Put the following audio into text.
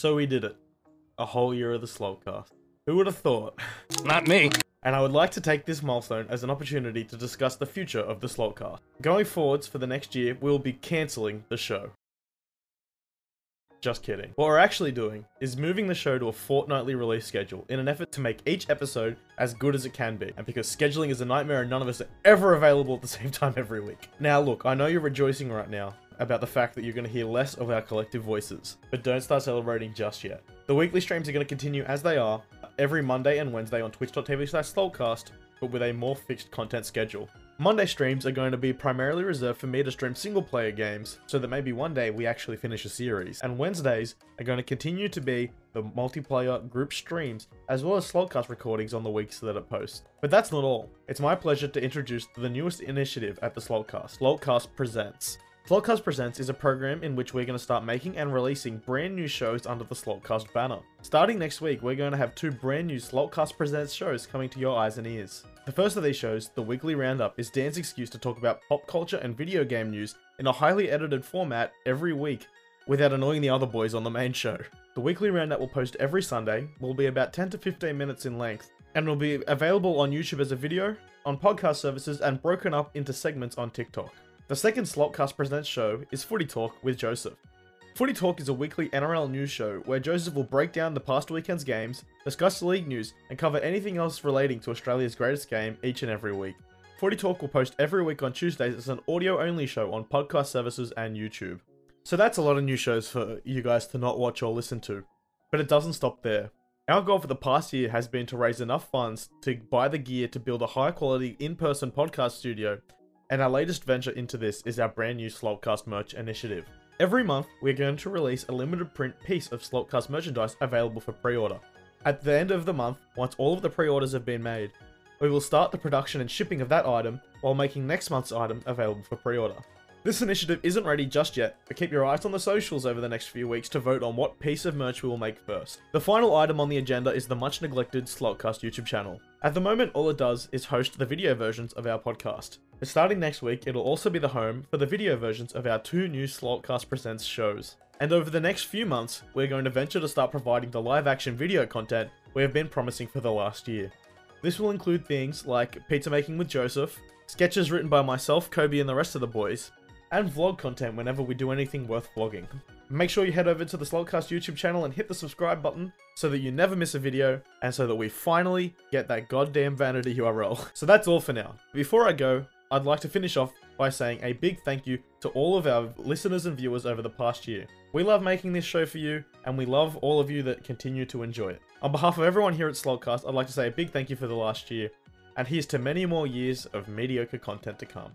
So we did it. A whole year of the Slotcast. Who would have thought? Not me. And I would like to take this milestone as an opportunity to discuss the future of the Slotcast. Going forwards for the next year, we'll be cancelling the show. Just kidding. What we're actually doing is moving the show to a fortnightly release schedule in an effort to make each episode as good as it can be, and because scheduling is a nightmare and none of us are ever available at the same time every week. Now look, I know you're rejoicing right now about the fact that you're going to hear less of our collective voices, but don't start celebrating just yet. The weekly streams are going to continue as they are, every Monday and Wednesday on twitch.tv/slotcast, but with a more fixed content schedule. Monday streams are going to be primarily reserved for me to stream single player games, so that maybe one day we actually finish a series. And Wednesdays are going to continue to be the multiplayer group streams, as well as Slotcast recordings on the weeks that it posts. But that's not all. It's my pleasure to introduce the newest initiative at the Slotcast, Slotcast Presents. Slotcast Presents is a program in which we're going to start making and releasing brand new shows under the Slotcast banner. Starting next week, we're going to have two brand new Slotcast Presents shows coming to your eyes and ears. The first of these shows, the Weekly Roundup, is Dan's excuse to talk about pop culture and video game news in a highly edited format every week, without annoying the other boys on the main show. The Weekly Roundup will post every Sunday, will be about 10 to 15 minutes in length, and will be available on YouTube as a video, on podcast services, and broken up into segments on TikTok. The second Slotcast Presents show is Footy Talk with Joseph. Footy Talk is a weekly NRL news show where Joseph will break down the past weekend's games, discuss the league news, and cover anything else relating to Australia's greatest game each and every week. Footy Talk will post every week on Tuesdays as an audio-only show on podcast services and YouTube. So that's a lot of new shows for you guys to not watch or listen to. But it doesn't stop there. Our goal for the past year has been to raise enough funds to buy the gear to build a high-quality in-person podcast studio, and our latest venture into this is our brand new Slotcast merch initiative. Every month, we're going to release a limited print piece of Slotcast merchandise available for pre-order. At the end of the month, once all of the pre-orders have been made, we will start the production and shipping of that item while making next month's item available for pre-order. This initiative isn't ready just yet, but keep your eyes on the socials over the next few weeks to vote on what piece of merch we will make first. The final item on the agenda is the much neglected Slotcast YouTube channel. At the moment, all it does is host the video versions of our podcast. But starting next week, it'll also be the home for the video versions of our two new Slotcast Presents shows. And over the next few months, we're going to venture to start providing the live action video content we have been promising for the last year. This will include things like pizza making with Joseph, sketches written by myself, Kobe, and the rest of the boys, and vlog content whenever we do anything worth vlogging. Make sure you head over to the Slotcast YouTube channel and hit the subscribe button so that you never miss a video and so that we finally get that goddamn vanity URL. So that's all for now. Before I go, I'd like to finish off by saying a big thank you to all of our listeners and viewers over the past year. We love making this show for you, and we love all of you that continue to enjoy it. On behalf of everyone here at Slotcast, I'd like to say a big thank you for the last year, and here's to many more years of mediocre content to come.